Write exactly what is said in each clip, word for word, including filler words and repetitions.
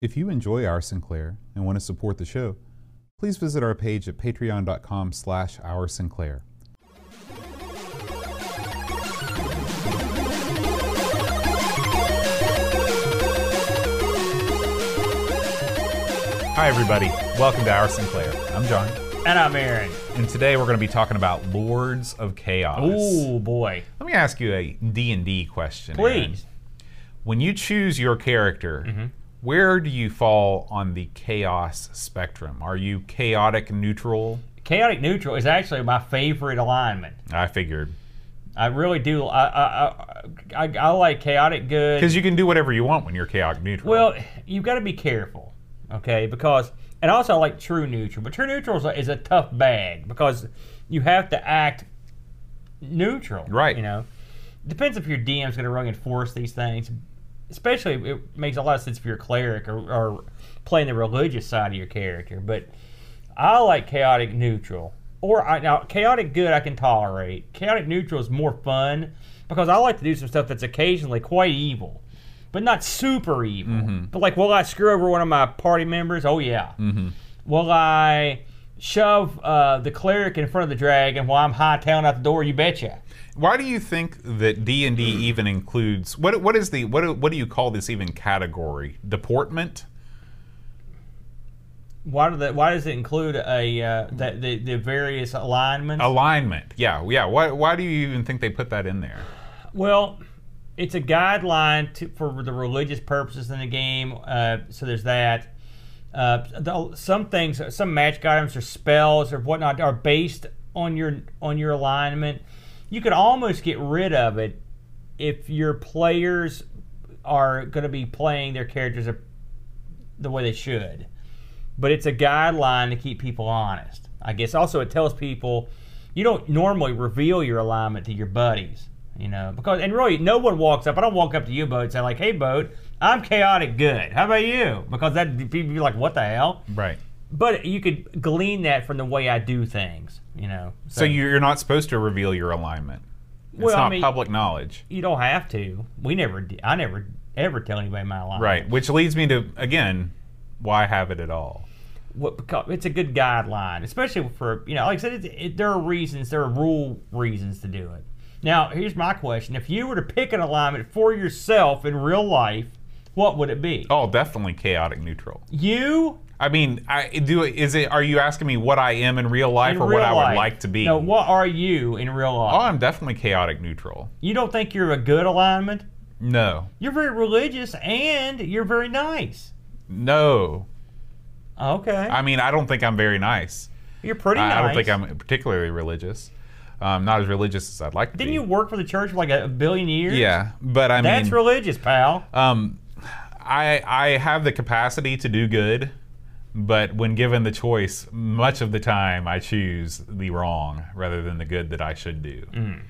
If you enjoy Our Sinclair and want to support the show, please visit our page at patreon.com slash Our Sinclair. Hi everybody, welcome to Our Sinclair. I'm John. And I'm Aaron. And today we're going to be talking about Lords of Chaos. Oh boy. Let me ask you a D and D question. Please. Aaron. When you choose your character, mm-hmm. where do you fall on the chaos spectrum? Are you chaotic neutral? Chaotic neutral is actually my favorite alignment. I figured. I really do. I I I, I, I like chaotic good. Because you can do whatever you want when you're chaotic neutral. Well, you've got to be careful, okay? Because, and also I like true neutral. But true neutral is a, is a tough bag because you have to act neutral. Right. You know, depends if your D M's going to run and force these things. Especially, it makes a lot of sense if you're a cleric or, or playing the religious side of your character. But I like chaotic neutral. Or I, now, chaotic good I can tolerate. Chaotic neutral is more fun because I like to do some stuff that's occasionally quite evil, but not super evil. Mm-hmm. But like, will I screw over one of my party members? Oh yeah. Mm-hmm. Will I shove uh, the cleric in front of the dragon while I'm hightailing out the door? You betcha. Why do you think that D and D even includes, what? what is the, what, what do you call this even category? Deportment? Why, do the, why does it include a uh, the, the, the various alignments? Alignment, yeah, yeah. Why, why do you even think they put that in there? Well, it's a guideline to, for the religious purposes in the game, uh, so there's that. Uh, the, some things, some magic items or spells or whatnot are based on your on your alignment. You could almost get rid of it if your players are going to be playing their characters the way they should. But it's a guideline to keep people honest, I guess. Also, it tells people you don't normally reveal your alignment to your buddies, you know, because, and really, no one walks up. I don't walk up to you, Boat, and say like, "Hey, Boat, I'm chaotic good. How about you?" Because that people be like, "What the hell?" Right. But you could glean that from the way I do things, you know. So, so you're not supposed to reveal your alignment. It's well, not I mean, public knowledge. You don't have to. We never. I never ever tell anybody my alignment. Right. Which leads me to again, why have it at all? What? Because it's a good guideline, especially for you know. Like I said, it, it, there are reasons. There are rule reasons to do it. Now, here's my question: if you were to pick an alignment for yourself in real life, what would it be? Oh, definitely chaotic neutral. You. I mean, I do. Is it? Are you asking me what I am in real life in or real what I would life. like to be? No, what are you in real life? Oh, I'm definitely chaotic neutral. You don't think you're a good alignment? No. You're very religious and you're very nice. No. Okay. I mean, I don't think I'm very nice. You're pretty I, nice. I don't think I'm particularly religious. Um, not as religious as I'd like to Didn't be. Didn't you work for the church for like a billion years? Yeah, but I That's mean... That's religious, pal. Um, I I have the capacity to do good. But when given the choice, much of the time I choose the wrong rather than the good that I should do. Mm.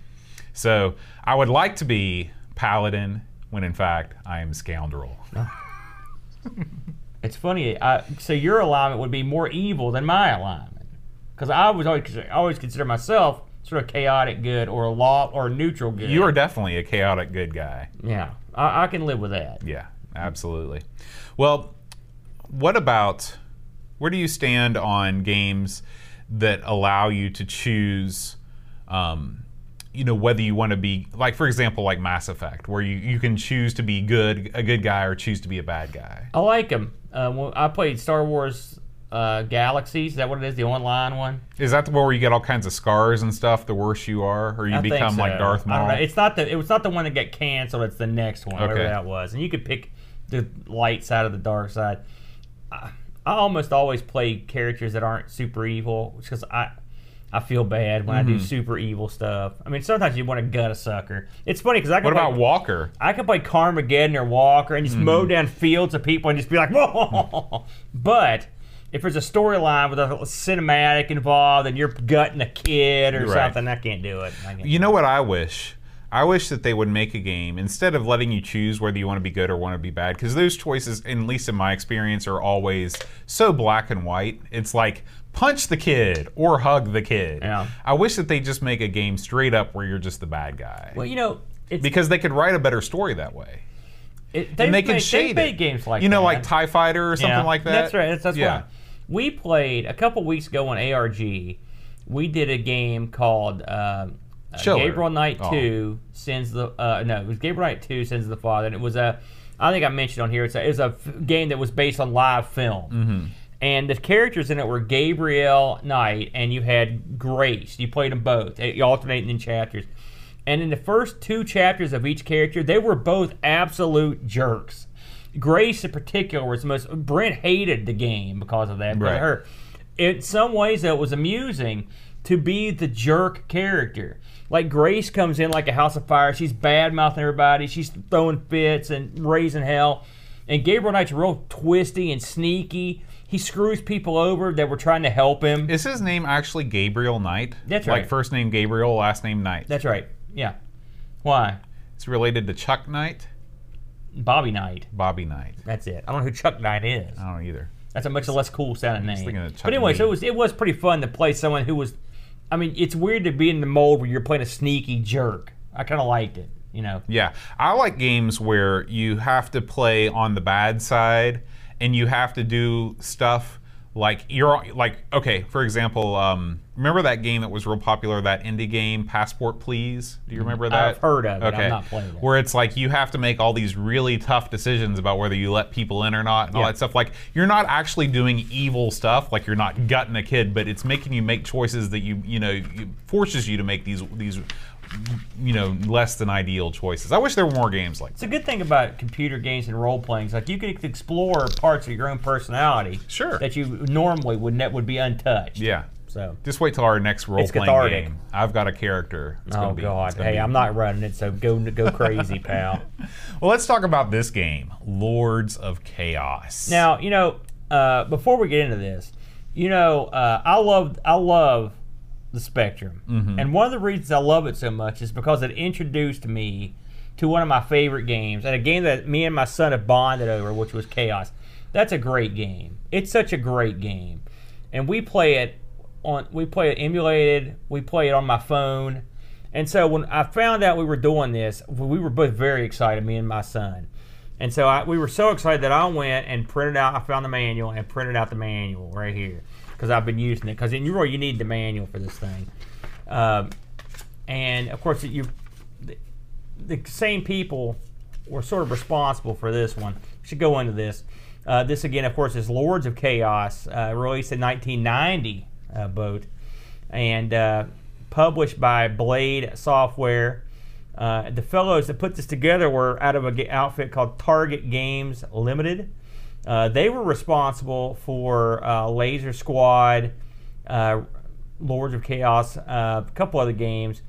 So I would like to be paladin when in fact I am scoundrel. It's funny. I, so your alignment would be more evil than my alignment. Because I was always, always consider myself sort of chaotic good or a law or neutral good. You are definitely a chaotic good guy. Yeah. I, I can live with that. Yeah, absolutely. Well, what about... Where do you stand on games that allow you to choose, um, you know, whether you want to be, like, for example, like Mass Effect, where you, you can choose to be good, a good guy, or choose to be a bad guy? I like them. Uh, well, I played Star Wars uh, Galaxies. Is that what it is, the online one? Is that the one where you get all kinds of scars and stuff the worse you are? Or you I become so. like Darth Maul? I don't know. It's not the, it was not the one that got canceled. It's the next one, okay. whatever that was. And you could pick the light side or the dark side. I, I almost always play characters that aren't super evil because I I feel bad when mm-hmm. I do super evil stuff. I mean, sometimes you want to gut a sucker. It's funny because I can What play, about Walker? I can play Carmageddon or Walker and just mm-hmm. mow down fields of people and just be like, whoa! But if there's a storyline with a cinematic involved and you're gutting a kid or right. something, I can't do it. Can't you do know it. What I wish? I wish that they would make a game, instead of letting you choose whether you want to be good or want to be bad, because those choices, at least in my experience, are always so black and white. It's like, punch the kid or hug the kid. Yeah. I wish that they just make a game straight up where you're just the bad guy. Well, you know, it's, because they could write a better story that way. It, and they made, can shade they made it. games like you know, that. like TIE Fighter or something yeah. like that. That's right. That's, that's yeah. right. We played a couple weeks ago on A R G. We did a game called uh, Gabriel Knight oh. Two Sends the uh, no, it was Gabriel Knight Two Sends the Father, and it was a I think I mentioned on here. It's a, it was a f game that was based on live film, mm-hmm. and the characters in it were Gabriel Knight and you had Grace. You played them both, you alternating in chapters. And in the first two chapters of each character, they were both absolute jerks. Grace, in particular, was the most. Brent hated the game because of that. Right. But her, in some ways, it was amusing to be the jerk character. Like Grace comes in like a house of fire. She's bad mouthing everybody. She's throwing fits and raising hell. And Gabriel Knight's real twisty and sneaky. He screws people over that were trying to help him. Is his name actually Gabriel Knight? That's right. Like first name Gabriel, last name Knight. That's right. Yeah. Why? It's related to Chuck Knight. Bobby Knight. Bobby Knight. That's it. I don't know who Chuck Knight is. I don't know either. That's a much less cool sounding name. Thinking of Chuck but anyway, so it was it was pretty fun to play someone who was. I mean, it's weird to be in the mold where you're playing a sneaky jerk. I kind of liked it, you know. Yeah, I like games where you have to play on the bad side, and you have to do stuff like you're like okay. For example, um, remember that game that was real popular, that indie game, Passport Please? Do you remember that? I've heard of it. Okay. I've not played it. Where it's like you have to make all these really tough decisions about whether you let people in or not, and yeah. all that stuff. Like you're not actually doing evil stuff, like you're not gutting a kid, but it's making you make choices that you you know it forces you to make these these you know less than ideal choices. I wish there were more games like that. It's a good thing about computer games and role playing. It's like you can explore parts of your own personality, sure, that you normally would that would be untouched. Yeah. So just wait till our next role playing game. I've got a character. It's oh be, God! It's hey, be. I'm not running it, so go go crazy, pal. Well, let's talk about this game, Lords of Chaos. Now, you know, uh, before we get into this, you know, uh, I love I love the Spectrum, mm-hmm. and one of the reasons I love it so much is because it introduced me to one of my favorite games, and a game that me and my son have bonded over, which was Chaos. That's a great game. It's such a great game, and we play it. On, we play it emulated, we play it on my phone. And so when I found out we were doing this, we were both very excited, me and my son. And so I, we were so excited that I went and printed out, I found the manual and printed out the manual right here. Because I've been using it, because in Euro you need the manual for this thing. Um, and of course you, the, the same people were sort of responsible for this one. We should go into this. Uh, this again, of course, is Lords of Chaos, uh, released in nineteen ninety. Uh, boat and uh, published by Blade Software. Uh, the fellows that put this together were out of an outfit called Target Games Limited. Uh, they were responsible for uh, Laser Squad, uh, Lords of Chaos, uh, a couple other games.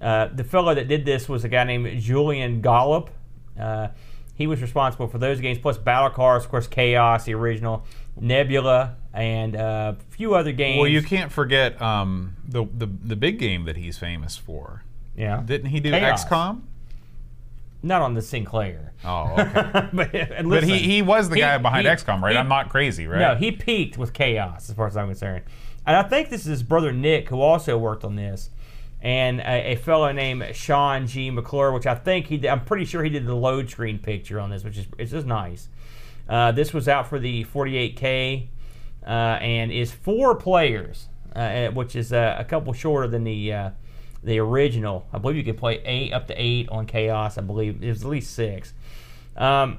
Uh, the fellow that did this was a guy named Julian Gollop. Uh, he was responsible for those games, plus Battle Cars, of course, Chaos, the original, Nebula, and uh, a few other games. Well, you can't forget um, the, the the big game that he's famous for. Yeah. Didn't he do Chaos. X COM? Not on the Sinclair. Oh, okay. but listen, but he, he was the he, guy behind he, X COM, right? He, I'm not crazy, right? No, he peaked with Chaos, as far as I'm concerned. And I think this is his brother Nick, who also worked on this, and a, a fellow named Sean G. McClure, which I think he did. I'm pretty sure he did the load screen picture on this, which is it's just nice. Uh, this was out for the forty-eight K uh, and is four players, uh, which is uh, a couple shorter than the uh, the original. I believe you could play eight up to eight on Chaos. I believe it was at least six. Um,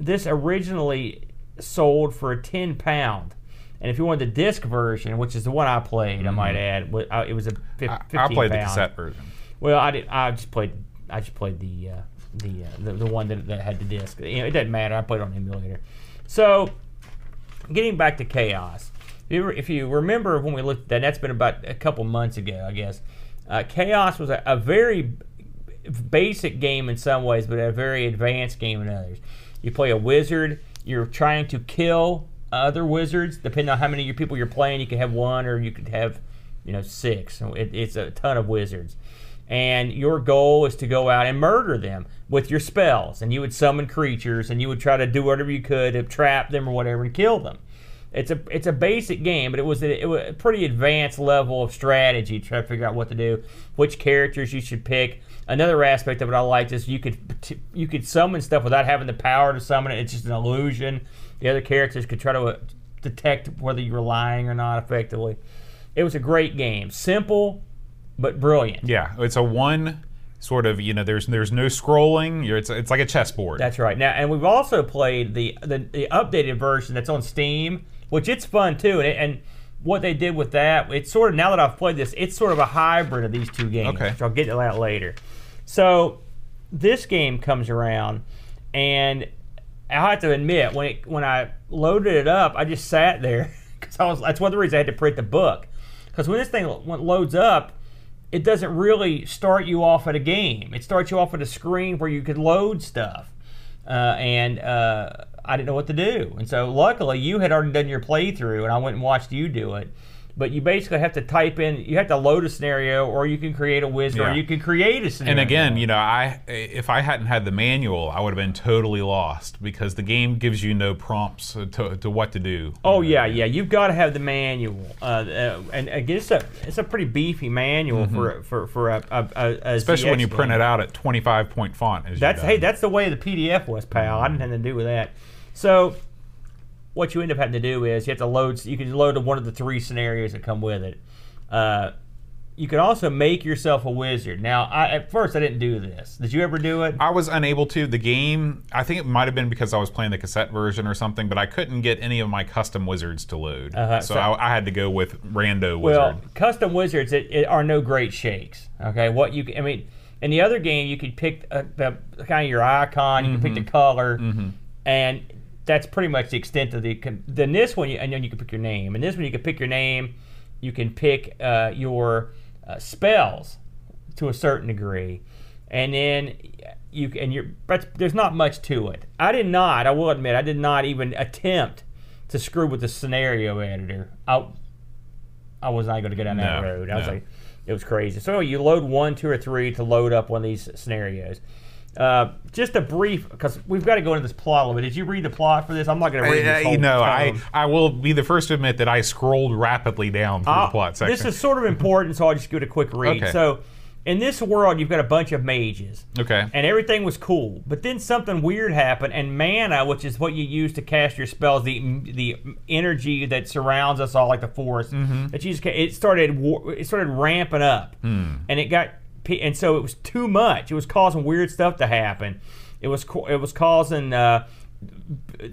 this originally sold for ten pound, and if you wanted the disc version, which is the one I played, mm-hmm. I might add, it was a fifteen pound. I played the cassette version. Well, I did. I just played. I just played the. Uh, The, uh, the the one that, that had the disc. You know, it doesn't matter. I played on emulator. So, getting back to Chaos, if you, if you remember when we looked at that, that's been about a couple months ago, I guess. Uh, Chaos was a, a very basic game in some ways, but a very advanced game in others. You play a wizard. You're trying to kill other wizards. Depending on how many of your people you're playing, you can have one or you could have, you know, six. It, it's a ton of wizards. And your goal is to go out and murder them with your spells. And you would summon creatures, and you would try to do whatever you could to trap them or whatever and kill them. It's a it's a basic game, but it was a, it was a pretty advanced level of strategy, trying to figure out what to do, which characters you should pick. Another aspect of it I liked is you could you could summon stuff without having the power to summon it. It's just an illusion. The other characters could try to detect whether you were lying or not effectively. It was a great game. Simple, but brilliant. Yeah, it's a one sort of, you know, there's there's no scrolling. You're, it's it's like a chessboard. That's right. Now, and we've also played the, the, the updated version that's on Steam, which it's fun too, and, and what they did with that, it's sort of, now that I've played this, it's sort of a hybrid of these two games, okay, which I'll get to that later. So this game comes around, and I have to admit, when it, when I loaded it up, I just sat there, because I was, that's one of the reasons I had to print the book, because when this thing loads up, it doesn't really start you off at a game. It starts you off at a screen where you could load stuff, uh, and uh, I didn't know what to do. And so luckily you had already done your playthrough and I went and watched you do it. But you basically have to type in, you have to load a scenario, or you can create a wizard, yeah, or you can create a scenario. And again, you know, I if I hadn't had the manual, I would have been totally lost, because the game gives you no prompts to, to what to do. Oh, yeah, yeah. You've got to have the manual. Uh, and again, it's a, it's a pretty beefy manual, mm-hmm, for, for, for a, a, a especially C X when you game. print it out at twenty-five point font. As that's, hey, that's the way the P D F was, pal. I didn't have to do with that. So what you end up having to do is you have to load, you can load one of the three scenarios that come with it. Uh, you can also make yourself a wizard. Now, I, at first I didn't do this. Did you ever do it? I was unable to. The game, I think it might have been because I was playing the cassette version or something, but I couldn't get any of my custom wizards to load. Uh-huh, so so I, I had to go with rando wizard. Well, custom wizards it, it are no great shakes. Okay, what you, I mean, in the other game you could pick uh, the, kind of your icon, you mm-hmm. can pick the color, mm-hmm. and that's pretty much the extent of the. Then this one, and then you can pick your name. And this one, you can pick your name. You can pick uh, your uh, spells to a certain degree, and then you and you're. But there's not much to it. I did not. I will admit, I did not even attempt to screw with the scenario editor. I, I was not going to go down that no, road. I no. was like, it was crazy. So you load one, two, or three to load up one of these scenarios. Uh, just a brief, because we've got to go into this plot a little bit. Did you read the plot for this? I'm not going to read this whole No, I, I will be the first to admit that I scrolled rapidly down through uh, the plot section. This is sort of important, so I'll just give it a quick read. Okay. So, in this world, you've got a bunch of mages. Okay. And everything was cool. But then something weird happened, and mana, which is what you use to cast your spells, the the energy that surrounds us all, like the forest, mm-hmm. that you just, it, started, it started ramping up. Mm. And it got... And so it was too much. It was causing weird stuff to happen. It was it was causing uh,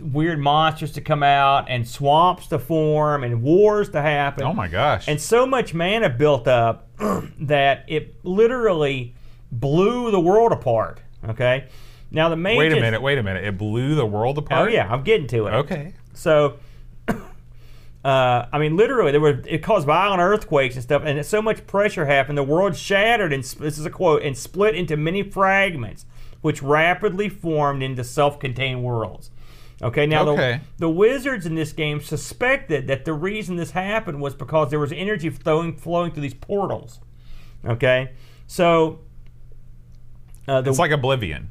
weird monsters to come out and swamps to form and wars to happen. Oh my gosh! And so much mana built up that it literally blew the world apart. Okay. Now the main. Wait a minute! Wait a minute! It blew the world apart. Oh yeah, I'm getting to it. Okay. So. Uh, I mean, literally, there were it caused violent earthquakes and stuff, and so much pressure happened. The world shattered, and this is a quote, and split into many fragments, which rapidly formed into self-contained worlds. Okay, now okay. The, the wizards in this game suspected that the reason this happened was because there was energy flowing flowing through these portals. Okay, so uh, the, it's like Oblivion.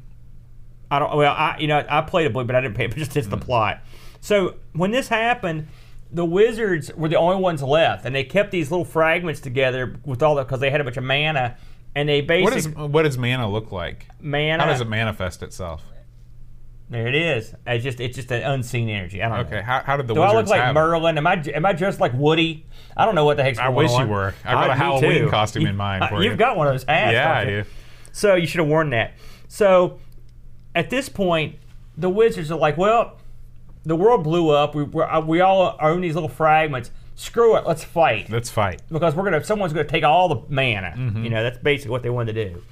I don't. Well, I you know I played Oblivion, but I didn't pay. But just it's mm. the plot. So when this happened, the wizards were the only ones left, and they kept these little fragments together with all that because they had a bunch of mana, and they basically. What, what does mana look like? Mana. How does it manifest itself? There it is. It's just it's just an unseen energy. I don't okay, know. Okay. How, how did the? Do wizards I look like have Merlin? Am I am I dressed like Woody? I don't know what the heck's going on. I wish on. you were. I got I, a Halloween too. costume you, in mind for uh, you. You've got one of those hats. Yeah, I do. So you should have worn that. So at this point, the wizards are like, well. The world blew up. We we're, we all own these little fragments. Screw it. Let's fight. Let's fight. Because we're gonna. Someone's gonna take all the mana. Mm-hmm. You know. That's basically what they wanted to do.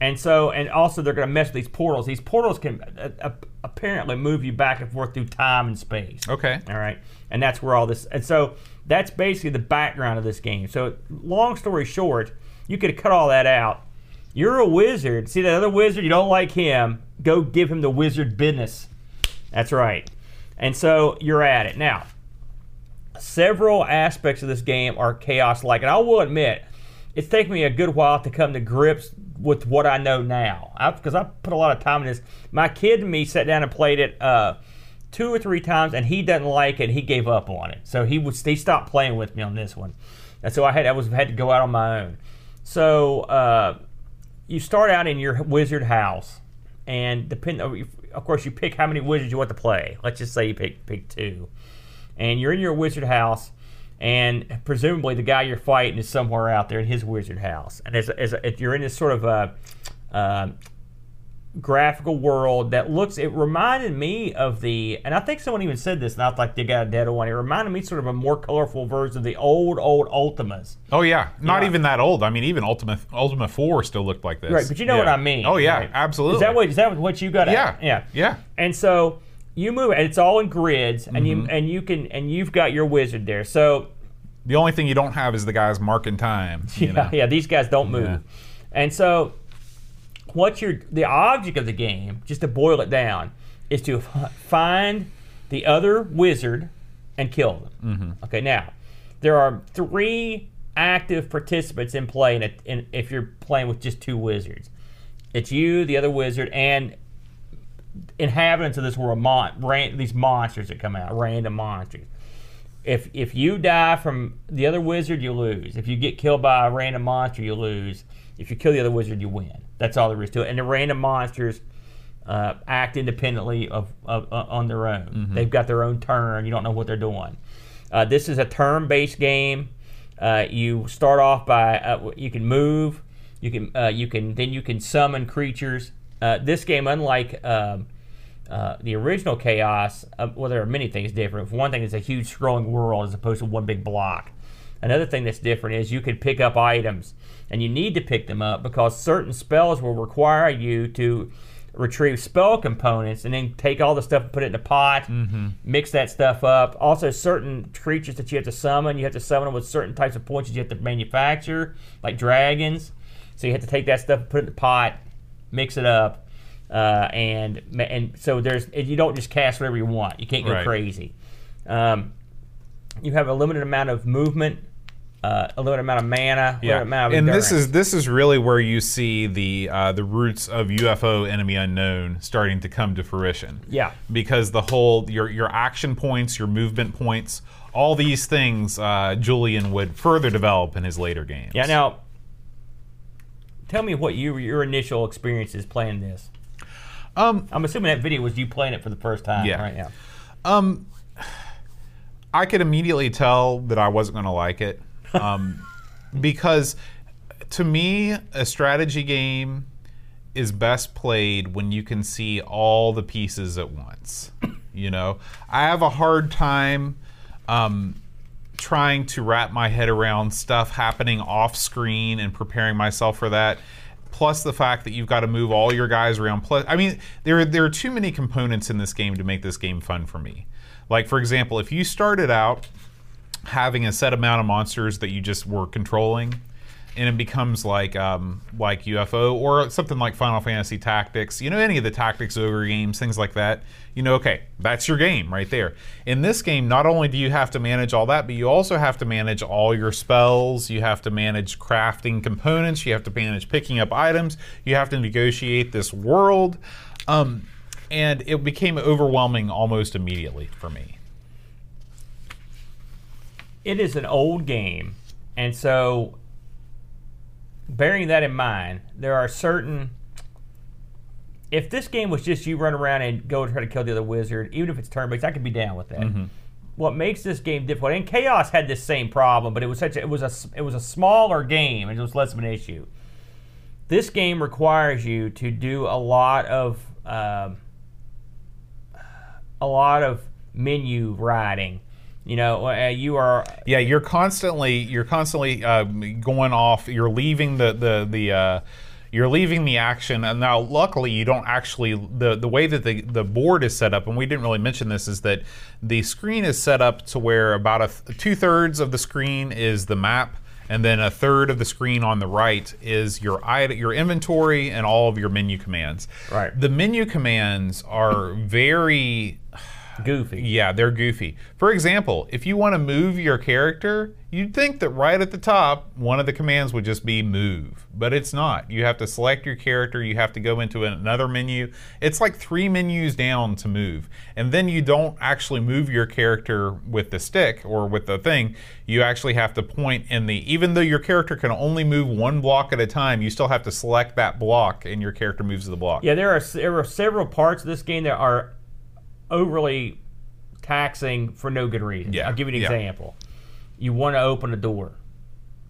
And so, and also, they're gonna mess with these portals. These portals can uh, uh, apparently move you back and forth through time and space. Okay. All right. And that's where all this. And so, that's basically the background of this game. So, long story short, you could cut all that out. You're a wizard. See that other wizard? You don't like him? Go give him the wizard business. That's right. And so you're at it. Now, several aspects of this game are Chaos-like. And I will admit, it's taken me a good while to come to grips with what I know now. Because I, I put a lot of time in this. My kid and me sat down and played it uh, two or three times, and he doesn't like it. He gave up on it, so he was he stopped playing with me on this one, and so I had I was had to go out on my own. So uh, you start out in your wizard house, and depend of course you pick how many wizards you want to play. Let's just say you pick pick two, and you're in your wizard house, and presumably the guy you're fighting is somewhere out there in his wizard house, and as as you're in this sort of a uh, graphical world that looks, it reminded me of the, and I think someone even said this, not like they got a dead one, it reminded me sort of a more colorful version of the old, old Ultimas. Oh yeah, not yeah. even that old. I mean, even Ultima Ultima four still looked like this. Right, but you know yeah. what I mean. Oh yeah, right? Absolutely. Is that, what, is that what you got yeah. at? Yeah, yeah. And so you move, and it's all in grids, and mm-hmm. you and you can, and you've got your wizard there. So the only thing you don't have is the guys marking time. You yeah, know? yeah, these guys don't move. Yeah. And so What's your the object of the game, just to boil it down, is to find the other wizard and kill them. Mm-hmm. Okay, now there are three active participants in play, in a, in, if you're playing with just two wizards. It's you, the other wizard, and inhabitants of this world, mon, ran, these monsters that come out, random monsters. If, if you die from the other wizard, you lose. If you get killed by a random monster, you lose. If you kill the other wizard, you win. That's all there is to it. And the random monsters uh, act independently of, of uh, on their own. Mm-hmm. They've got their own turn. You don't know what they're doing. Uh, this is a turn-based game. Uh, you start off by uh, you can move. You can uh, you can then you can summon creatures. Uh, this game, unlike uh, uh, the original Chaos, uh, well, there are many things different. One thing is a huge scrolling world as opposed to one big block. Another thing that's different is you can pick up items, and you need to pick them up because certain spells will require you to retrieve spell components and then take all the stuff and put it in a pot, mm-hmm. mix that stuff up. Also, certain creatures that you have to summon, you have to summon them with certain types of points that you have to manufacture, like dragons. So you have to take that stuff and put it in the pot, mix it up, uh, and and so there's you don't just cast whatever you want. You can't go right. crazy. Um, you have a limited amount of movement. Uh, a little amount of mana, yeah. amount of and endurance. this is this is really where you see the uh, the roots of U F O Enemy Unknown starting to come to fruition. Yeah, because the whole your your action points, your movement points, all these things uh, Julian would further develop in his later games. Yeah. Now, tell me what you, your initial experiences playing this. Um, I'm assuming that video was you playing it for the first time. Yeah. Right now. Um, I could immediately tell that I wasn't going to like it. um, because to me, a strategy game is best played when you can see all the pieces at once. You know, I have a hard time um, trying to wrap my head around stuff happening off screen and preparing myself for that. Plus the fact that you've got to move all your guys around. Plus, I mean, there, there are too many components in this game to make this game fun for me. Like, for example, if you started out having a set amount of monsters that you just were controlling, and it becomes like um, like U F O or something like Final Fantasy Tactics, you know, any of the Tactics Ogre games, things like that, you know, okay, that's your game right there. In this game, not only do you have to manage all that, but you also have to manage all your spells, you have to manage crafting components, you have to manage picking up items, you have to negotiate this world, um, and it became overwhelming almost immediately for me. It is an old game, and so bearing that in mind, there are certain, if this game was just you run around and go try to kill the other wizard, even if it's turn-based, I could be down with that. Mm-hmm. What makes this game difficult, and Chaos had this same problem, but it was such a, it was a it was a smaller game and it was less of an issue. This game requires you to do a lot of um, a lot of menu writing. You know, uh, you are. Yeah, you're constantly you're constantly uh, going off. You're leaving the the the uh, you're leaving the action. And now, luckily, you don't actually the the way that the the board is set up. And we didn't really mention this is that the screen is set up to where about a two thirds of the screen is the map, and then a third of the screen on the right is your your inventory and all of your menu commands. Right. The menu commands are very. goofy. Yeah, they're goofy. For example, if you want to move your character, you'd think that right at the top, one of the commands would just be move, but it's not. You have to select your character, you have to go into another menu. It's like three menus down to move. And then you don't actually move your character with the stick or with the thing. You actually have to point in the, even though your character can only move one block at a time, you still have to select that block and your character moves the block. Yeah, there are, there are several parts of this game that are overly taxing for no good reason. Yeah. I'll give you an yeah. example. You want to open a door.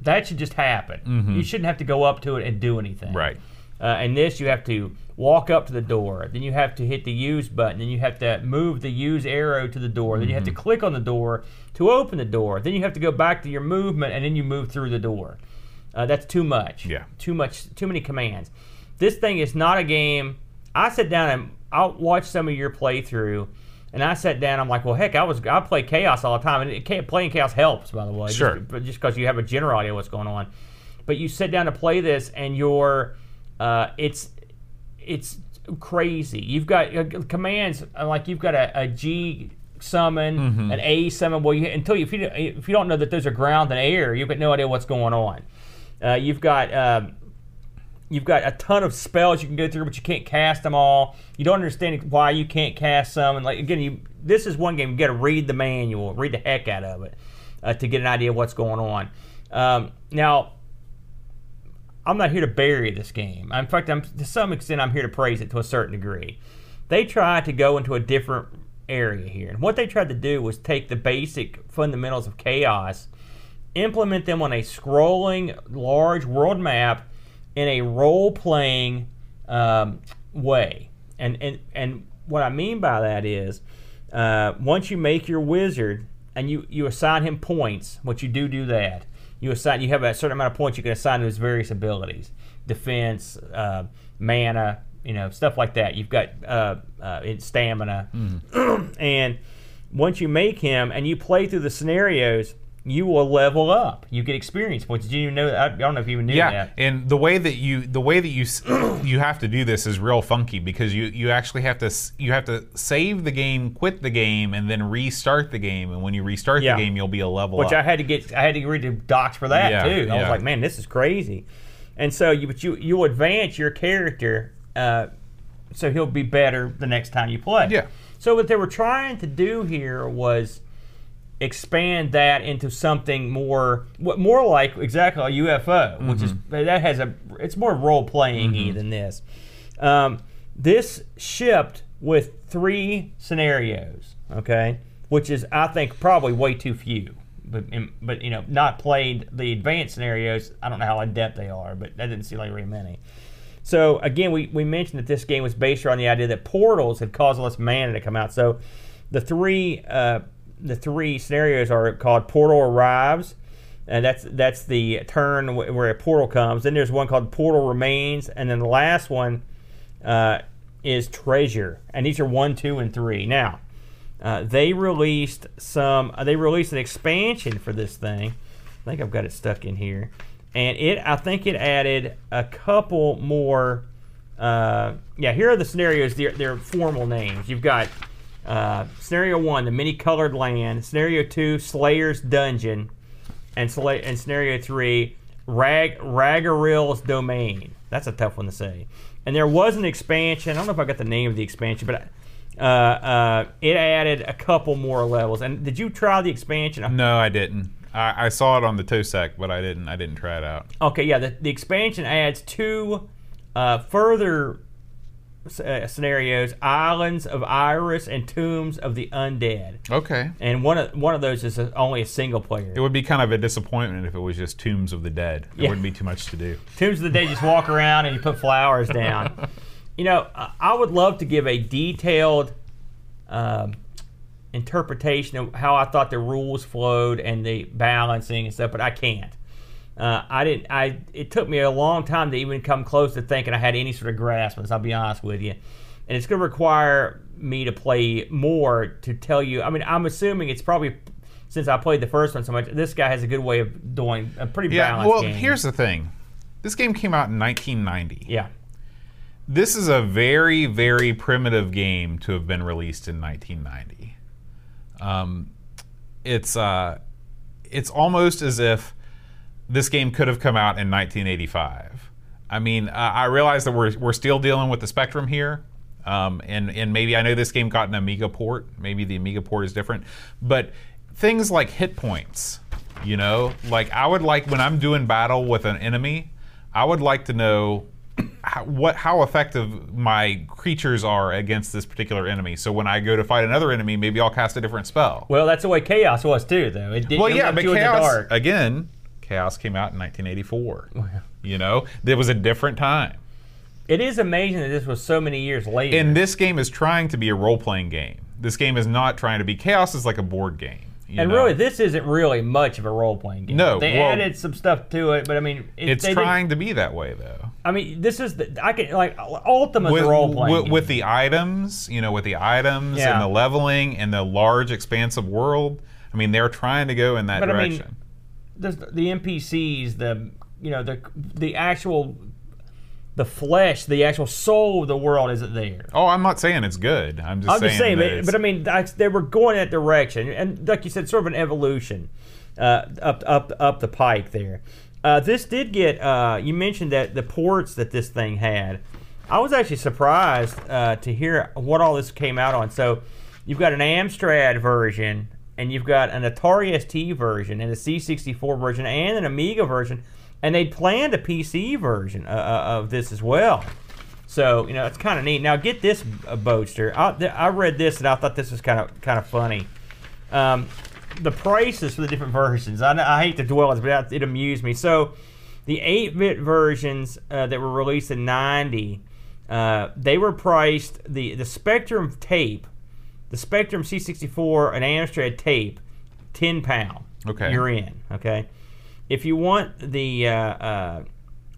That should just happen. Mm-hmm. You shouldn't have to go up to it and do anything. Right. Uh, and this, you have to walk up to the door. Then you have to hit the use button. Then you have to move the use arrow to the door. Then mm-hmm. you have to click on the door to open the door. Then you have to go back to your movement, and then you move through the door. Uh, that's too much. Yeah. Too much. Too many commands. This thing is not a game. I sit down and I'll watch some of your playthrough. And I sat down. I'm like, well, heck, I was I play Chaos all the time, and it, playing Chaos helps, by the way. Sure. Just because you have a general idea of what's going on, but you sit down to play this, and you're, uh, it's, it's crazy. You've got uh, commands like you've got a, a G summon, mm-hmm. an A summon. Well, you, until you if, you if you don't know that those are ground and air, you've got no idea what's going on. Uh, you've got. Um, You've got a ton of spells you can go through, but you can't cast them all. You don't understand why you can't cast some. And like again, you, this is one game you got to read the manual, read the heck out of it uh, to get an idea of what's going on. Um, now, I'm not here to bury this game. In fact, I'm, to some extent, I'm here to praise it to a certain degree. They tried to go into a different area here, and what they tried to do was take the basic fundamentals of Chaos, implement them on a scrolling, large world map, in a role-playing um, way. And, and and what I mean by that is, uh, once you make your wizard and you, you assign him points, what you do do that, you assign you have a certain amount of points you can assign to his various abilities, defense, uh, mana, you know, stuff like that. You've got uh, uh, stamina. Mm. And once you make him and you play through the scenarios, you will level up. You get experience points. Did you know that? I don't know if you even knew yeah. that. Yeah, and the way that you the way that you you have to do this is real funky because you you actually have to you have to save the game, quit the game, and then restart the game. And when you restart yeah. the game, you'll be a level Which up. Which I had to get. I had to read the docs for that yeah, too. I yeah. was like, man, this is crazy. And so, you, but you you advance your character, uh, so he'll be better the next time you play. Yeah. So what they were trying to do here was expand that into something more, what more like exactly a U F O, which mm-hmm. is that has a it's more role playing-y mm-hmm. than this. Um, this shipped with three scenarios, okay, which is I think probably way too few. But but you know, not played the advanced scenarios. I don't know how in depth they are, but that didn't seem like very many. So again, we we mentioned that this game was based on the idea that portals had caused less mana to come out. So the three. Uh, The three scenarios are called Portal Arrives, and that's that's the turn w- where a portal comes. Then there's one called Portal Remains, and then the last one uh, is Treasure. And these are one, two, and three. Now, uh, they released some. Uh, they released an expansion for this thing. I think I've got it stuck in here, and it. I think it added a couple more. Uh, yeah, here are the scenarios. They're, they're formal names. You've got. Uh, scenario one, the many-colored land. Scenario two, Slayer's Dungeon, and, sla- and scenario three, Rag Ragaril's Domain. That's a tough one to say. And there was an expansion. I don't know if I got the name of the expansion, but uh, uh, it added a couple more levels. And did you try the expansion? No, I didn't. I, I saw it on the TOSAC, but I didn't. I didn't try it out. Okay, yeah. The, the expansion adds two uh, further. Uh, scenarios: Islands of Iris and Tombs of the Undead. Okay. And one of one of those is a, only a single player. It would be kind of a disappointment if it was just Tombs of the Dead. It yeah. wouldn't be too much to do. Tombs of the Dead, just walk around and you put flowers down. You know, I would love to give a detailed um, interpretation of how I thought the rules flowed and the balancing and stuff, but I can't. Uh, I didn't. I. It took me a long time to even come close to thinking I had any sort of grasp on this. I'll be honest with you, and it's going to require me to play more to tell you. I mean, I'm assuming it's probably since I played the first one so much. This guy has a good way of doing a pretty yeah, balanced well, game. Well, here's the thing. This game came out in nineteen ninety. Yeah. This is a very, very primitive game to have been released in nineteen ninety. Um, it's uh, it's almost as if this game could have come out in nineteen eighty-five. I mean, uh, I realize that we're we're still dealing with the Spectrum here, um, and and maybe I know this game got an Amiga port. Maybe the Amiga port is different, but things like hit points, you know, like I would like when I'm doing battle with an enemy, I would like to know how, what how effective my creatures are against this particular enemy. So when I go to fight another enemy, maybe I'll cast a different spell. Well, that's the way Chaos was too, though. It didn't well, yeah, but Chaos again. Chaos came out in nineteen eighty-four. Oh, yeah. You know, there was a different time. It is amazing that this was so many years later. And this game is trying to be a role-playing game. This game is not trying to be. Chaos is like a board game. You and know? Really, this isn't really much of a role-playing game. No, they well, added some stuff to it, but I mean, it, it's trying to be that way, though. I mean, this is the I can like Ultima's with, a role-playing with, game. With the items, you know, with the items yeah. and the leveling and the large, expansive world. I mean, they're trying to go in that but, direction. I mean, The, the N P Cs, the you know the the actual the flesh, the actual soul of the world isn't there. Oh, I'm not saying it's good. I'm just I'm saying. Just saying that but, but I mean, I, they were going that direction, and like you said, sort of an evolution uh, up up up the pike there. Uh, this did get. Uh, you mentioned that the ports that this thing had. I was actually surprised uh, to hear what all this came out on. So, you've got an Amstrad version. And you've got an Atari S T version, and a C sixty-four version, and an Amiga version, and they planned a P C version uh, of this as well. So you know it's kind of neat. Now get this, uh, Boaster. I, th I read this and I thought this was kind of kind of funny. Um, the prices for the different versions. I, I hate to dwell on this, but it amused me. So the eight bit versions uh, that were released in ninety, uh, they were priced the the Spectrum tape. The Spectrum C sixty-four and Amstrad tape, ten pound. Okay. You're in. Okay. If you want the uh, uh,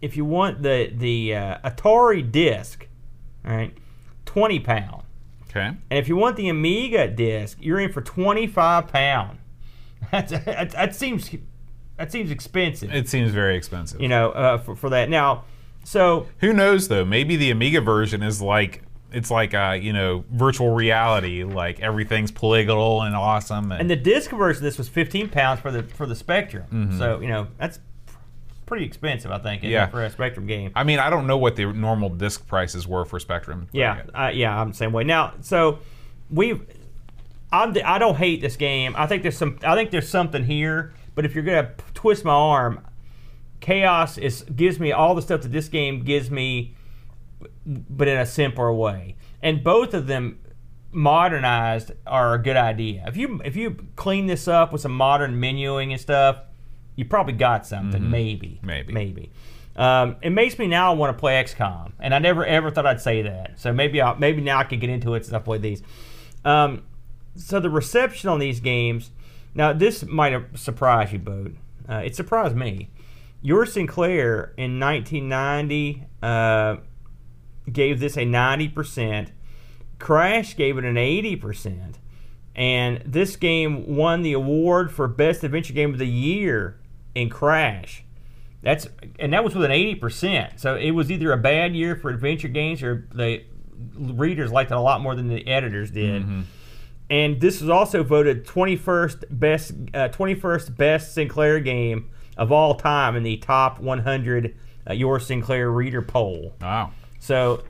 if you want the the uh, Atari disc, all right, twenty pound. Okay. And if you want the Amiga disc, you're in for twenty-five pound. That's, that, that seems that seems expensive. It seems very expensive. You know, uh, for, for that now. So who knows though? Maybe the Amiga version is like. It's like, uh, you know, virtual reality. Like everything's polygonal and awesome. And, and the disc version, this was fifteen pounds for the for the Spectrum. Mm-hmm. So you know that's pretty expensive, I think, yeah. for a Spectrum game. I mean, I don't know what the normal disc prices were for Spectrum. Yeah, uh, yeah, I'm the same way. Now, so we, I'm I don't hate this game. I think there's some. I think there's something here. But if you're gonna twist my arm, Chaos is gives me all the stuff that this game gives me. But in a simpler way, and both of them modernized are a good idea. If you if you clean this up with some modern menuing and stuff, you probably got something. Mm-hmm. Maybe, maybe, maybe. Um, it makes me now want to play X COM, and I never ever thought I'd say that. So maybe I, maybe now I could get into it since I played these. Um, so the reception on these games. Now this might have surprised you, Boat. Uh, it surprised me. Your Sinclair in nineteen ninety. Uh, gave this a ninety percent. Crash gave it an eighty percent. And this game won the award for Best Adventure Game of the Year in Crash. That's and that was with an eighty percent. So it was either a bad year for adventure games or the readers liked it a lot more than the editors did. Mm-hmm. And this was also voted twenty-first best uh, twenty-first best Sinclair game of all time in the top one hundred uh, Your Sinclair reader poll. Wow. So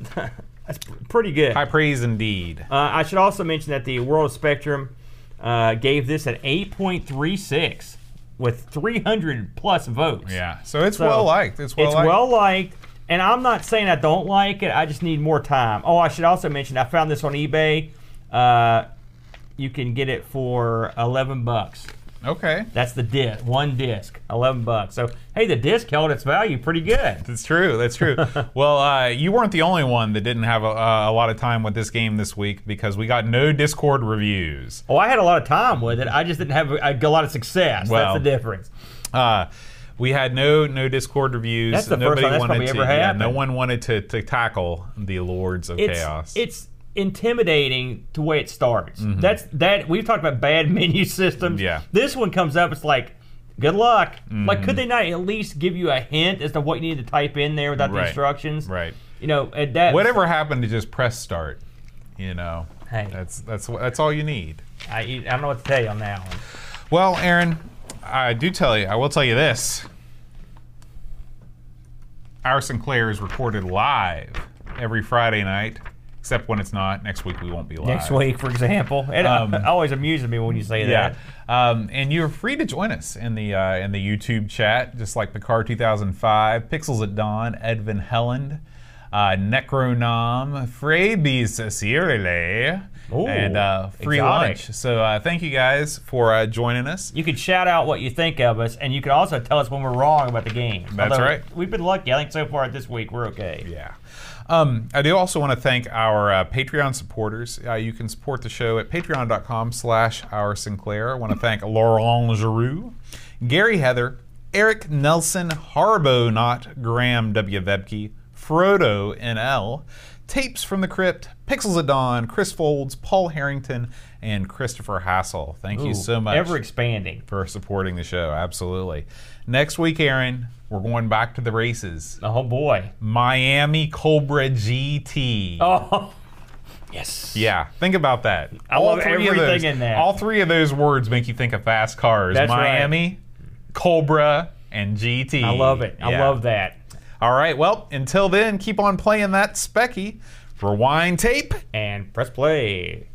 that's pretty good. High praise indeed. Uh, I should also mention that the World Spectrum uh, gave this an eight point three six with three hundred plus votes. Yeah, so it's so well liked. It's well it's liked. Well liked, and I'm not saying I don't like it. I just need more time. Oh, I should also mention I found this on eBay. Uh, you can get it for eleven bucks. Okay. That's the disc, one disc, eleven bucks. So, hey, the disc held its value pretty good. That's true, that's true. Well, uh, you weren't the only one that didn't have a, a lot of time with this game this week because we got no Discord reviews. Oh, I had a lot of time with it. I just didn't have a, a lot of success. Well, that's the difference. Uh, we had no no Discord reviews. That's the Nobody first time that's probably to, ever happened. Yeah, no one wanted to, to tackle the Lords of it's, Chaos. It's intimidating the way it starts. Mm-hmm. That's that we've talked about bad menu systems. Yeah. This one comes up, it's like, good luck. Mm-hmm. Like, could they not at least give you a hint as to what you need to type in there without right. the instructions? Right. You know, and that whatever happened to just press start, you know. Hey. That's that's that's all you need. I, I don't know what to tell you on that one. Well, Aaron, I do tell you, I will tell you this. Our Sinclair is recorded live every Friday night, except when it's not. Next week we won't be live. Next week, for example. It um, always amuses me when you say yeah. that. Um, and you're free to join us in the uh, in the YouTube chat, just like Picard two thousand five, Pixels at Dawn, Edvin Helland, uh, Necronom, Freebis Sirele, and uh, Free exotic. Lunch. So uh, thank you guys for uh, joining us. You can shout out what you think of us, and you can also tell us when we're wrong about the game. That's Although right. We've been lucky. I think so far this week we're okay. Yeah. Um, I do also want to thank our uh, Patreon supporters. Uh, you can support the show at patreon.com slash Our Sinclair. I want to thank Laurent Giroux, Gary Heather, Eric Nelson, Harbo Not, Graham W. Vebke, Frodo N L, Tapes from the Crypt, Pixels of Dawn, Chris Folds, Paul Harrington, and Christopher Hassel. Thank Ooh, you so much. Ever expanding. For supporting the show, absolutely. Next week, Aaron, we're going back to the races. Oh, boy. Miami Cobra G T. Oh, yes. Yeah, think about that. I all love everything those, in that. All three of those words make you think of fast cars. That's Miami, right. Cobra, and G T. I love it. Yeah. I love that. All right, well, until then, keep on playing that Specky. Rewind tape. And press play.